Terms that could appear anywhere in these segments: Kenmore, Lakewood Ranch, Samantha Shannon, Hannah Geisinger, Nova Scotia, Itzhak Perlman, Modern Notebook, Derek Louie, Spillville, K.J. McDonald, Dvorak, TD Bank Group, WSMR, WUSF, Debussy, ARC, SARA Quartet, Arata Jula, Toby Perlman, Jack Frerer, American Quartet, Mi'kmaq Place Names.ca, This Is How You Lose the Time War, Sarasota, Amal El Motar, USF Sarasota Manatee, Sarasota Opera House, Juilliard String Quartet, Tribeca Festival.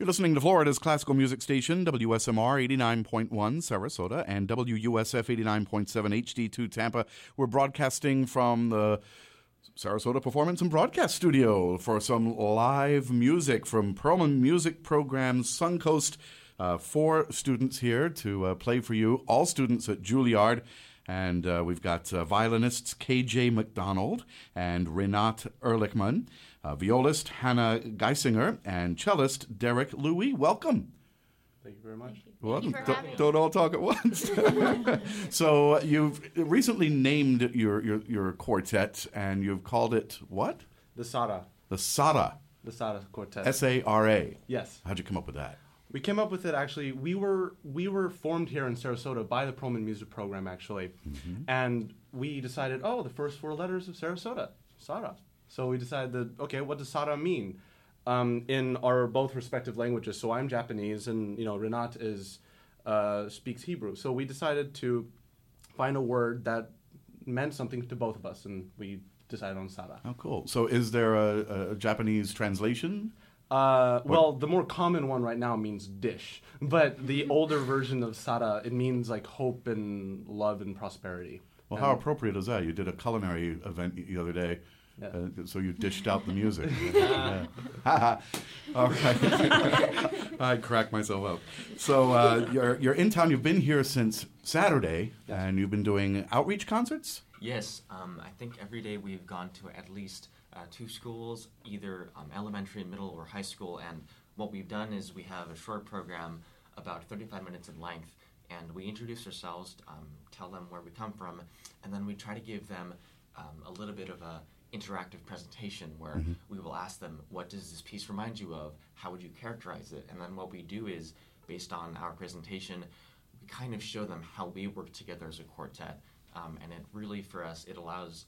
You're listening to Florida's classical music station, WSMR 89.1 Sarasota and WUSF 89.7 HD2 Tampa. We're broadcasting from the Sarasota Performance and Broadcast Studio for some live music from Perlman Music Program Suncoast. Four students here to play for you, all students at Juilliard. And we've got violinists K.J. McDonald and Renat Erlichman, violist Hannah Geisinger, and cellist Derek Louie. Welcome. Thank you very much. Welcome. Don't all talk at once. So you've recently named your quartet, and you've called it what? The SARA. The SARA. The SARA Quartet. S-A-R-A. Yes. How'd you come up with that? We came up with it, actually. We were formed here in Sarasota by the Perlman Music Program, actually. Mm-hmm. And we decided, oh, the first four letters of Sarasota, SARA. So we decided that, okay, what does SARA mean in our both respective languages? So I'm Japanese, and, you know, Renat speaks Hebrew. So we decided to find a word that meant something to both of us, and we decided on SARA. Oh, cool. So is there a Japanese translation? Well, the more common one right now means dish, but the older version of Sara, it means like hope and love and prosperity. Well, and how appropriate is that? You did a culinary event the other day, yeah. So you dished out the music. All right. I cracked myself up. So you're in town. You've been here since Saturday, yes. And you've been doing outreach concerts? Yes. I think every day we've gone to at least two schools, either elementary, middle, or high school, and what we've done is we have a short program about 35 minutes in length, and we introduce ourselves, tell them where we come from, and then we try to give them a little bit of a interactive presentation where mm-hmm. we will ask them, what does this piece remind you of? How would you characterize it? And then what we do is, based on our presentation, we kind of show them how we work together as a quartet, and it really, for us, it allows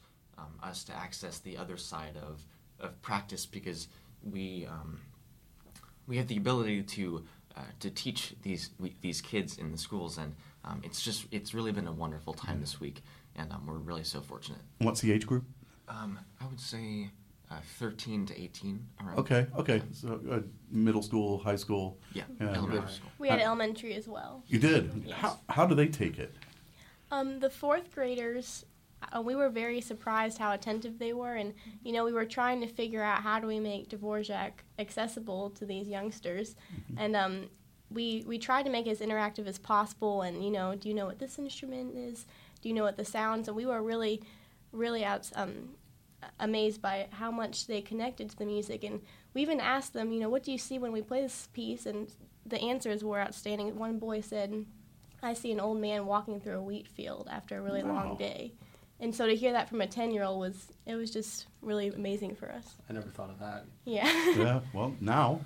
us to access the other side of practice, because we have the ability to teach these kids in the schools, and it's really been a wonderful time this week, and we're really so fortunate. What's the age group? I would say 13 to 18. Around. Okay. So middle school, high school. Yeah, elementary school. We had elementary as well. You did? Yes. How do they take it? The fourth graders... we were very surprised how attentive they were, and, you know, we were trying to figure out how do we make Dvorak accessible to these youngsters, and we tried to make it as interactive as possible, and, you know, do you know what this instrument is? Do you know what the sounds? And we were really, really amazed by how much they connected to the music, and we even asked them, you know, what do you see when we play this piece? And the answers were outstanding. One boy said, I see an old man walking through a wheat field after a really long day. And so to hear that from a 10-year-old was just really amazing for us. I never thought of that. Yeah. Yeah. Well, now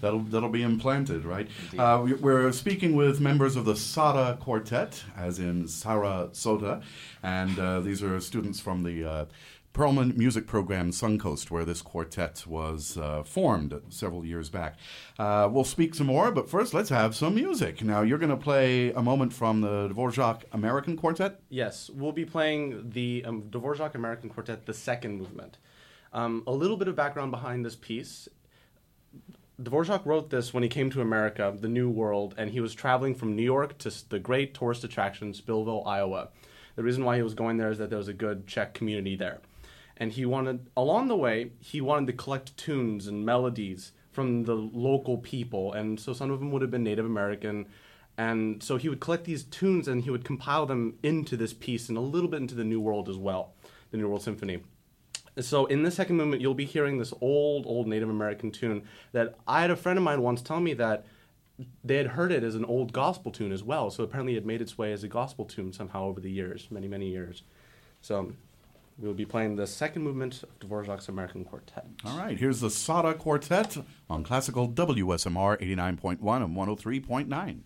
that'll be implanted, right? We're speaking with members of the SARA Quartet, as in Sarasota, and these are students from the Perlman Music Program Suncoast, where this quartet was formed several years back. We'll speak some more, but first let's have some music. Now, you're going to play a moment from the Dvorak American Quartet? Yes, we'll be playing the Dvorak American Quartet, the second movement. A little bit of background behind this piece. Dvorak wrote this when he came to America, the New World, and he was traveling from New York to the great tourist attraction, Spillville, Iowa. The reason why he was going there is that there was a good Czech community there. And he wanted, along the way, he wanted to collect tunes and melodies from the local people. And so some of them would have been Native American. And so he would collect these tunes and he would compile them into this piece and a little bit into the New World as well, the New World Symphony. So in the second movement, you'll be hearing this old Native American tune that I had a friend of mine once tell me that they had heard it as an old gospel tune as well. So apparently it made its way as a gospel tune somehow over the years, many, many years. So... we'll be playing the second movement of Dvorak's American Quartet. All right, here's the SARA Quartet on classical WSMR 89.1 and 103.9.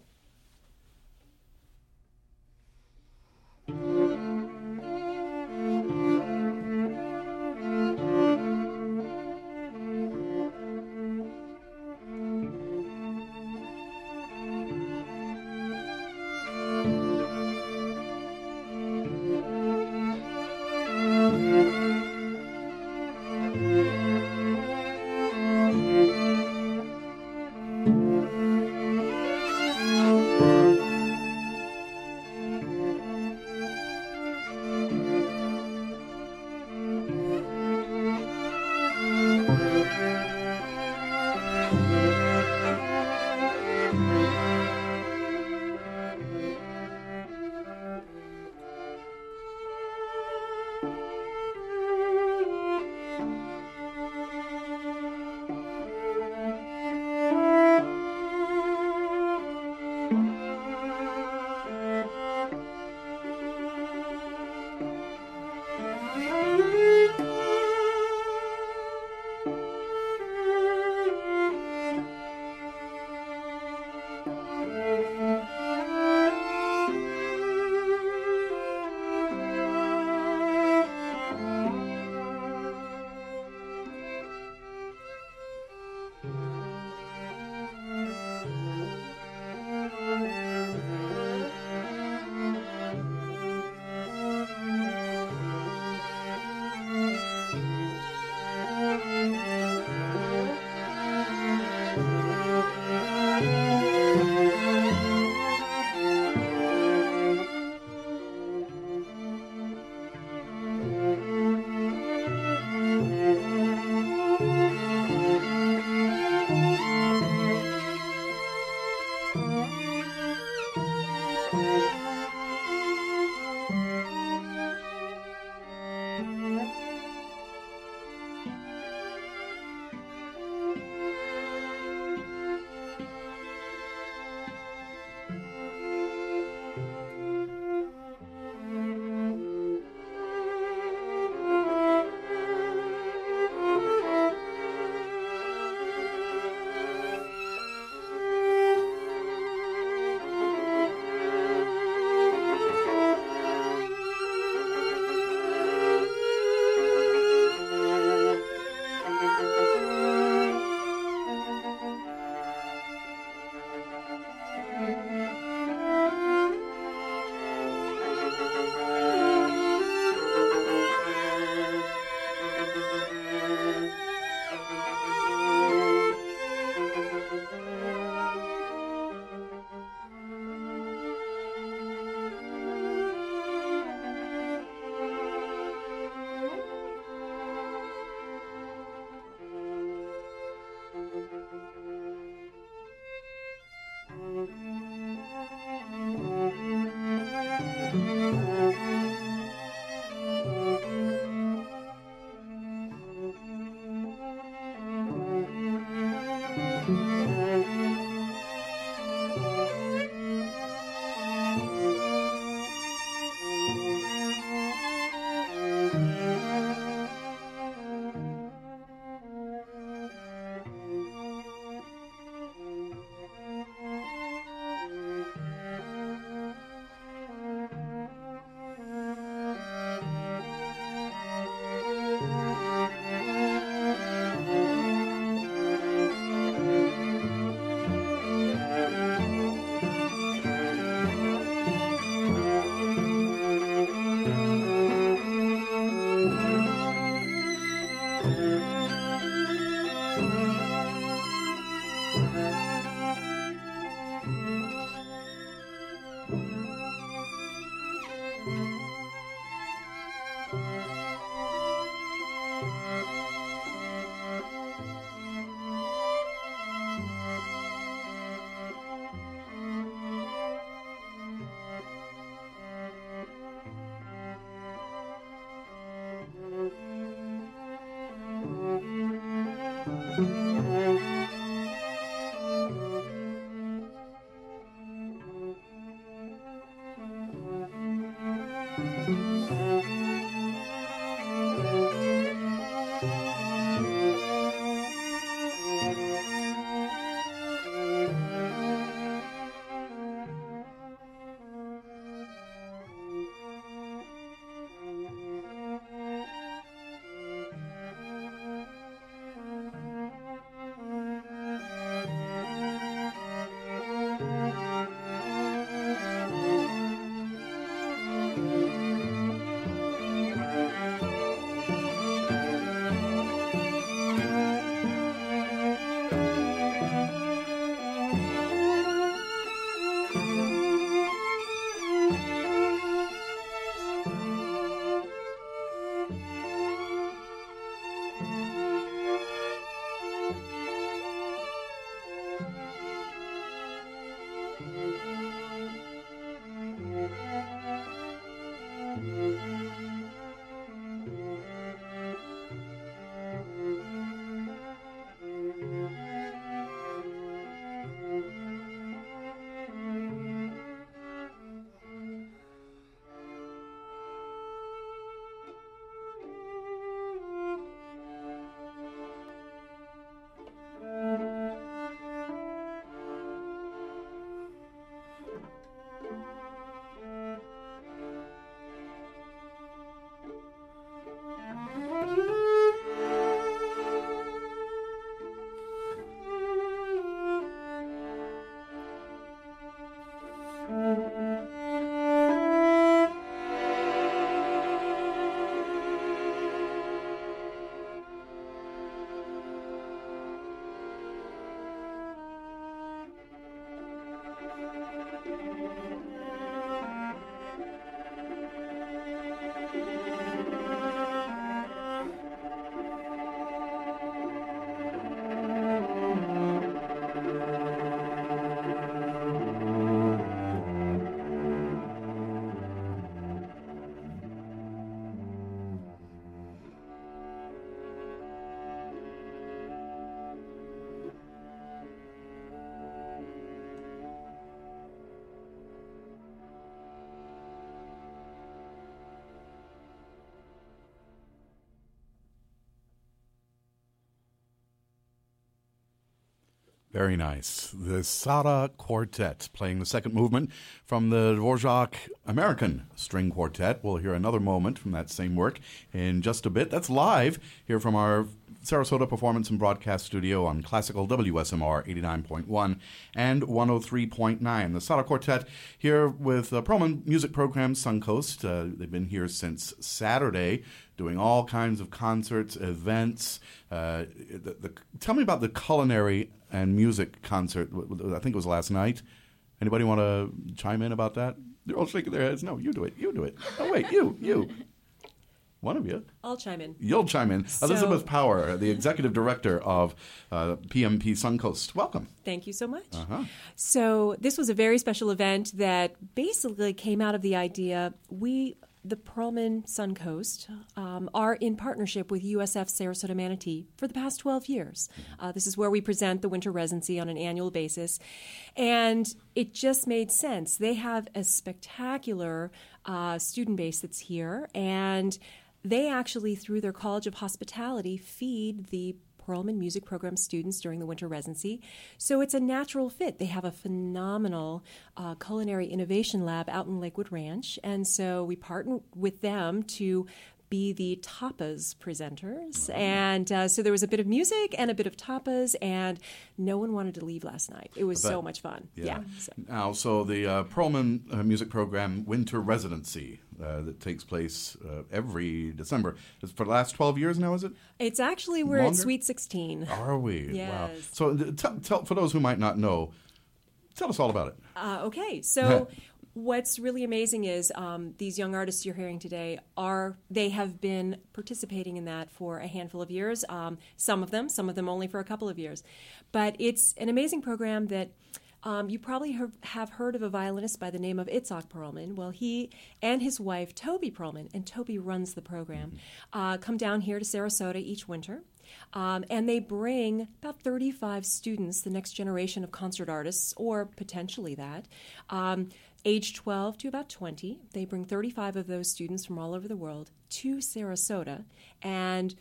Very nice. The SARA Quartet playing the second movement from the Dvorak American String Quartet. We'll hear another moment from that same work in just a bit. That's live here from our Sarasota Performance and Broadcast Studio on Classical WSMR 89.1 and 103.9. The SARA Quartet here with Perlman Music Program Suncoast. They've been here since Saturday, doing all kinds of concerts, events. Tell me about the culinary and music concert. I think it was last night. Anybody want to chime in about that? They're all shaking their heads. No, you do it. You do it. Oh, wait, you. One of you. I'll chime in. You'll chime in. So, Elizabeth Power, the executive director of PMP Suncoast. Welcome. Thank you so much. Uh-huh. So this was a very special event that basically came out of the idea the Perlman Suncoast are in partnership with USF Sarasota Manatee for the past 12 years. This is where we present the winter residency on an annual basis. And it just made sense. They have a spectacular student base that's here. And they actually, through their College of Hospitality, feed the Perlman Music Program students during the winter residency. So it's a natural fit. They have a phenomenal culinary innovation lab out in Lakewood Ranch. And so we partnered with them to be the tapas presenters. And so there was a bit of music and a bit of tapas, and no one wanted to leave last night. It was so much fun. Yeah. Now, so the Perlman Music Program Winter Residency that takes place every December. It's for the last 12 years now, is it? It's actually, we're at Sweet 16. Are we? Yes. Wow. So for those who might not know, tell us all about it. Okay. So what's really amazing is these young artists you're hearing today they have been participating in that for a handful of years, some of them only for a couple of years. But it's an amazing program that you probably have heard of a violinist by the name of Itzhak Perlman. Well, he and his wife, Toby Perlman, and Toby runs the program, come down here to Sarasota each winter. And they bring about 35 students, the next generation of concert artists, or potentially that, age 12 to about 20. They bring 35 of those students from all over the world to Sarasota, and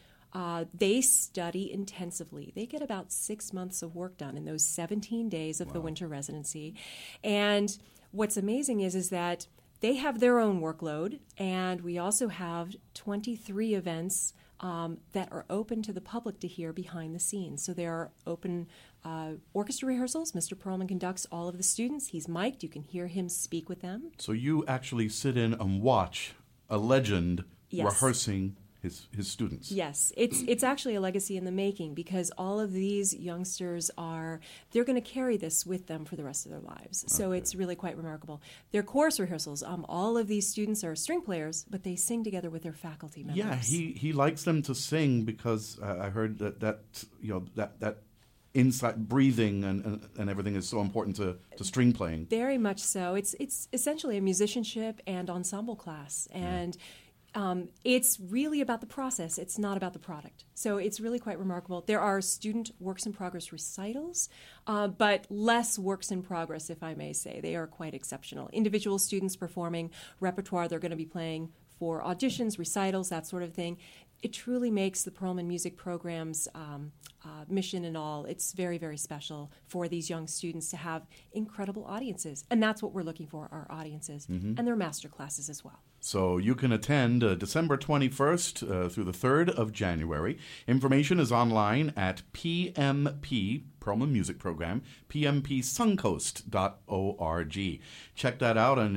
they study intensively. They get about 6 months of work done in those 17 days of the winter residency. And what's amazing is that they have their own workload, and we also have 23 events that are open to the public to hear behind the scenes. So there are open orchestra rehearsals. Mr. Perlman conducts all of the students. He's mic'd. You can hear him speak with them. So you actually sit in and watch a legend rehearsing his students. Yes. It's actually a legacy in the making, because all of these youngsters they're going to carry this with them for the rest of their lives. So it's really quite remarkable. Their chorus rehearsals, all of these students are string players, but they sing together with their faculty members. Yeah, he likes them to sing because I heard that inside breathing and everything is so important to string playing. Very much so. It's essentially a musicianship and ensemble class, and it's really about the process. It's not about the product. So it's really quite remarkable. There are student works in progress recitals, but less works in progress, if I may say. They are quite exceptional. Individual students performing repertoire they're going to be playing for auditions, recitals, that sort of thing. It truly makes the Perlman Music Program's mission and all. It's very, very special for these young students to have incredible audiences. And that's what we're looking for, our audiences, and their master classes as well. So you can attend December 21st through the 3rd of January. Information is online at PMP, Perlman Music Program, pmpsuncoast.org. Check that out. And,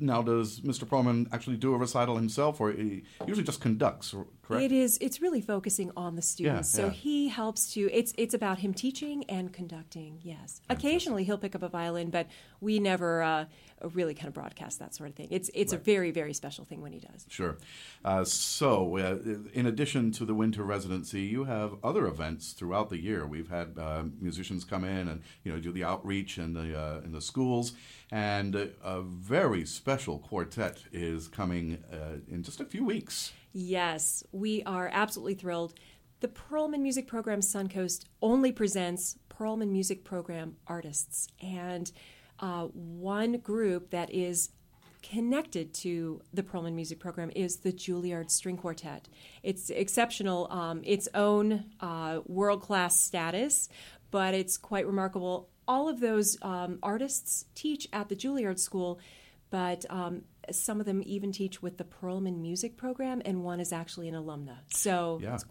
now does Mr. Perlman actually do a recital himself, or he usually just conducts, correct? It's really focusing on the students. Yeah, so he helps to, it's about him teaching and conducting, yes. Fantastic. Occasionally he'll pick up a violin, but we never really kind of broadcast that sort of thing. It's a very, very special thing when he does. Sure. So in addition to the winter residency, you have other events throughout the year. We've had musicians come in and do the outreach in the schools. And a very special quartet is coming in just a few weeks. Yes, we are absolutely thrilled. The Perlman Music Program Suncoast only presents Perlman Music Program artists. And one group that is connected to the Perlman Music Program is the Juilliard String Quartet. It's exceptional, its own world-class status, but it's quite remarkable. All of those artists teach at the Juilliard School, but some of them even teach with the Perlman Music Program, and one is actually an alumna. So yeah. It's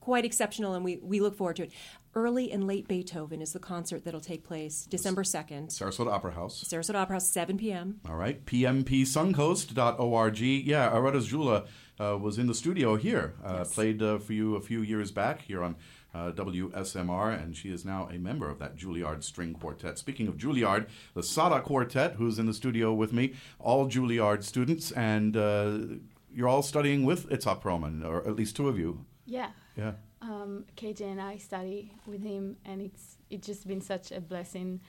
quite exceptional, and we look forward to it. Early and Late Beethoven is the concert that'll take place December 2nd. Sarasota Opera House. Sarasota Opera House, 7 p.m. All right, pmpsuncoast.org. Yeah, Arata Jula was in the studio here, yes. Played for you a few years back here on WSMR, and she is now a member of that Juilliard String Quartet. Speaking of Juilliard, the SARA Quartet, who's in the studio with me, all Juilliard students, and you're all studying with Itzhak Perlman, or at least two of you. Yeah. KJ and I study with him, and it's just been such a blessing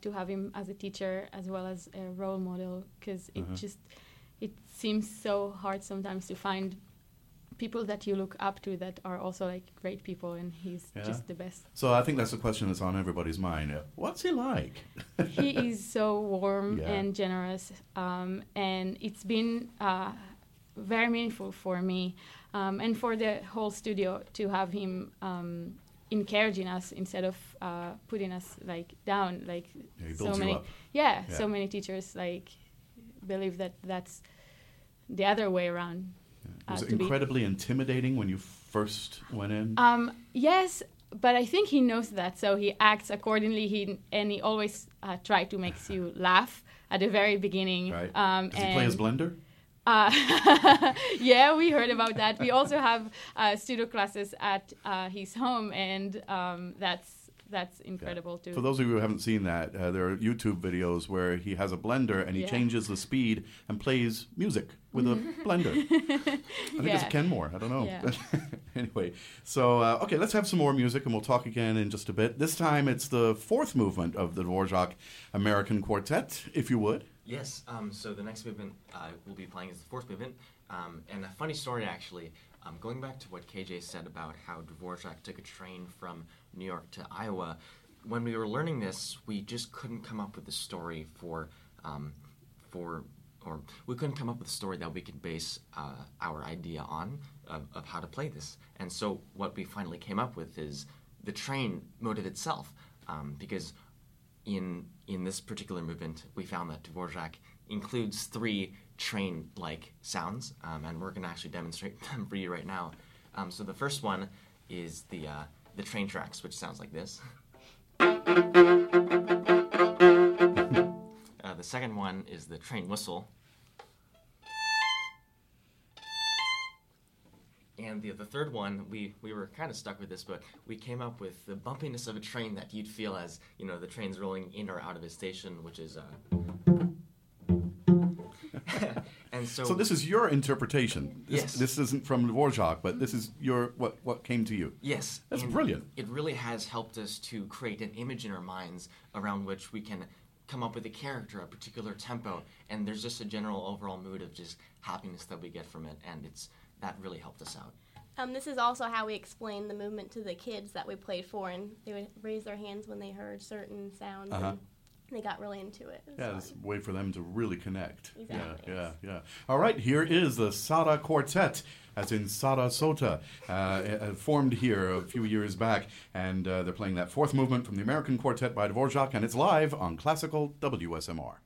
to have him as a teacher as well as a role model, because it seems so hard sometimes to find people that you look up to that are also like great people, and he's just the best. So I think that's the question that's on everybody's mind. What's he like? He is so warm and generous, and it's been very meaningful for me and for the whole studio to have him encouraging us instead of putting us like down. Like he builds you up. So many teachers like believe that that's the other way around. Was it incredibly intimidating when you first went in? Yes, but I think he knows that, so he acts accordingly. He always tries to make you laugh at the very beginning. Right. Does he play his blender? Yeah, we heard about that. We also have studio classes at his home, and that's incredible too. For those of you who haven't seen that, there are YouTube videos where he has a blender and he changes the speed and plays music with a blender. I think it's a Kenmore. I don't know. Yeah. Anyway, so okay, let's have some more music, and we'll talk again in just a bit. This time it's the fourth movement of the Dvorak American Quartet, if you would. Yes, so the next movement we'll be playing is the fourth movement, and a funny story actually, going back to what KJ said about how Dvorak took a train from New York to Iowa, when we were learning this, we just couldn't come up with a story we couldn't come up with a story that we could base our idea on of how to play this, and so what we finally came up with is the train motive itself, because in this particular movement, we found that Dvorak includes three train-like sounds, and we're going to actually demonstrate them for you right now. So the first one is the train tracks, which sounds like this. The second one is the train whistle. And the third one, we were kind of stuck with this, but we came up with the bumpiness of a train that you'd feel as, you know, the train's rolling in or out of its station, which is... and so this is your interpretation. This isn't from Dvorak, but this is your what came to you. Yes. That's brilliant. It really has helped us to create an image in our minds around which we can come up with a character, a particular tempo, and there's just a general overall mood of just happiness that we get from it, and it's... that really helped us out. This is also how we explained the movement to the kids that we played for, and they would raise their hands when they heard certain sounds, and they got really into it. It was a way for them to really connect. Exactly. Yeah. All right, here is the SARA Quartet, as in Sarasota, formed here a few years back, and they're playing that fourth movement from the American Quartet by Dvorak, and it's live on Classical WSMR.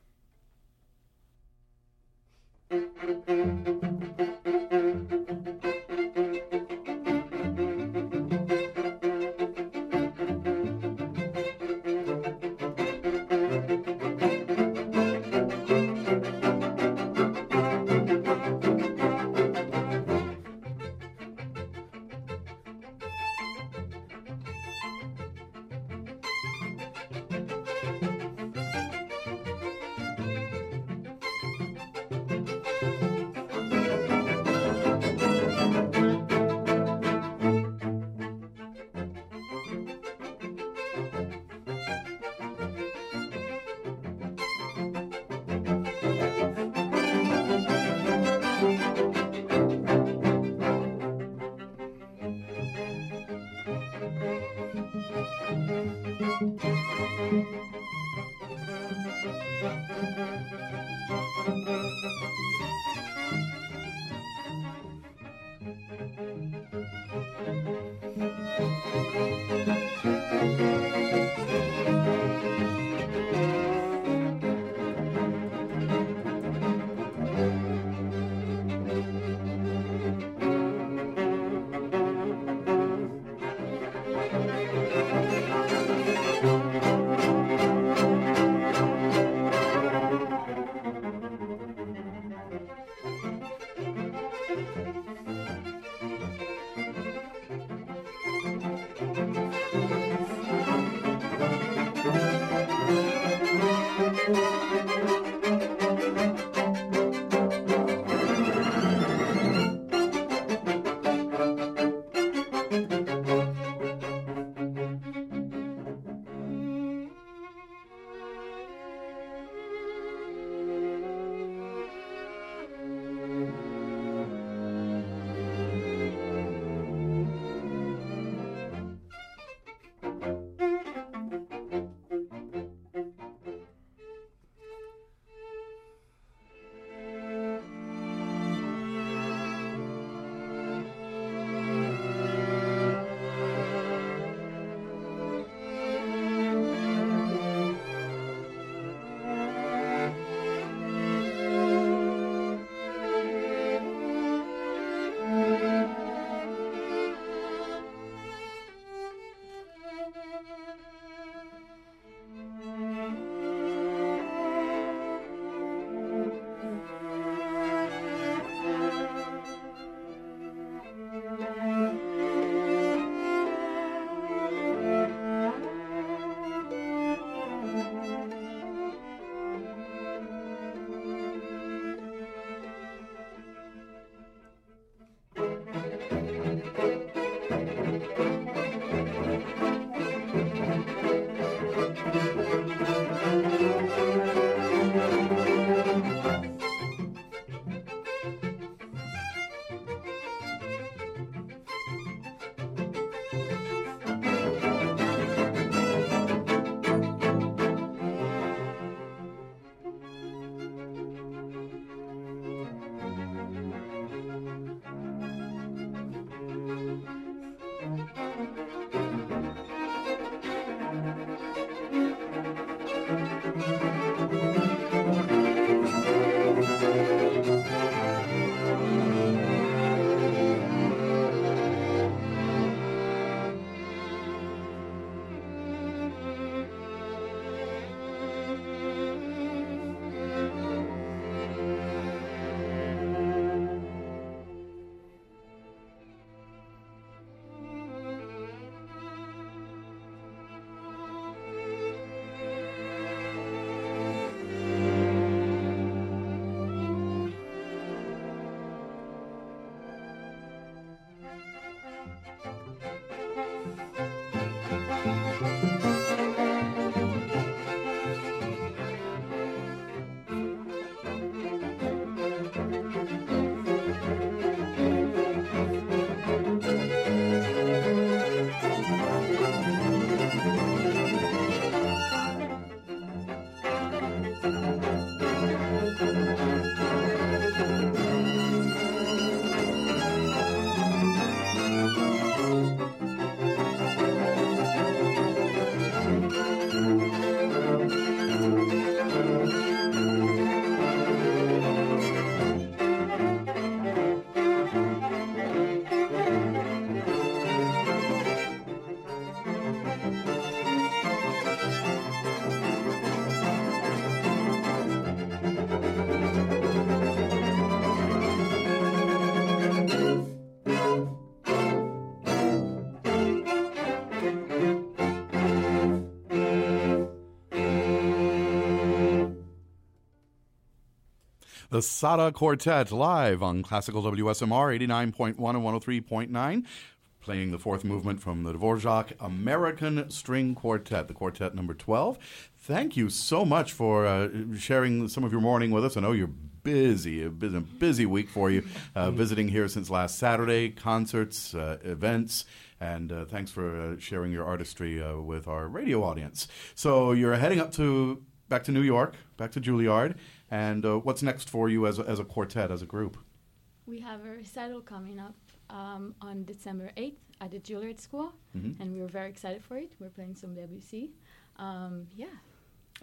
The SARA Quartet live on Classical WSMR 89.1 and 103.9, playing the fourth movement from the Dvorak American String Quartet, the quartet number 12. Thank you so much for sharing some of your morning with us. I know you're busy, a busy week for you, visiting here since last Saturday, concerts, events. And thanks for sharing your artistry with our radio audience. So you're heading up to back to New York, back to Juilliard. And what's next for you as a quartet, as a group? We have a recital coming up on December 8th at the Juilliard School, and we're very excited for it. We're playing some Debussy. I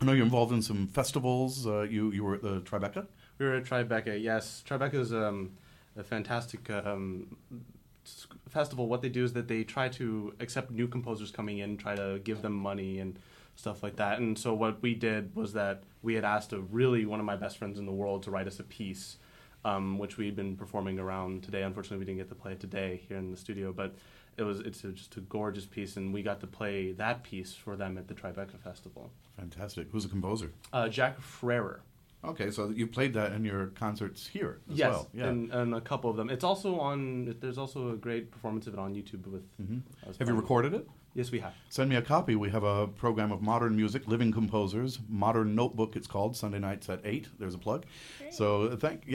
know you're involved in some festivals. You were at the Tribeca? We were at Tribeca, yes. Tribeca is a fantastic festival. What they do is that they try to accept new composers coming in, try to give them money and stuff like that. And so what we did was that we had asked one of my best friends in the world to write us a piece, which we'd been performing around today. Unfortunately, we didn't get to play it today here in the studio, but it's just a gorgeous piece, and we got to play that piece for them at the Tribeca Festival. Fantastic. Who's the composer? Jack Frerer. Okay, so you played that in your concerts here as well. Yes, yeah. and a couple of them. It's also there's also a great performance of it on YouTube with... Have you recorded it? Yes, we have. Send me a copy. We have a program of modern music, living composers, Modern Notebook it's called, Sunday nights at 8. There's a plug. Great. So get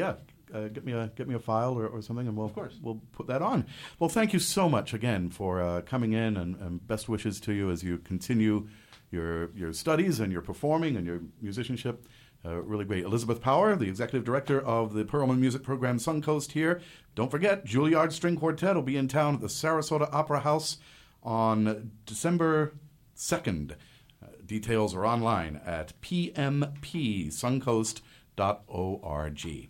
me a file or something, and we'll put that on. Well, thank you so much again for coming in, and best wishes to you as you continue your studies and your performing and your musicianship. Really great. Elizabeth Power, the Executive Director of the Perlman Music Program Suncoast here. Don't forget, Juilliard String Quartet will be in town at the Sarasota Opera House on December 2nd. Details are online at pmpsuncoast.org.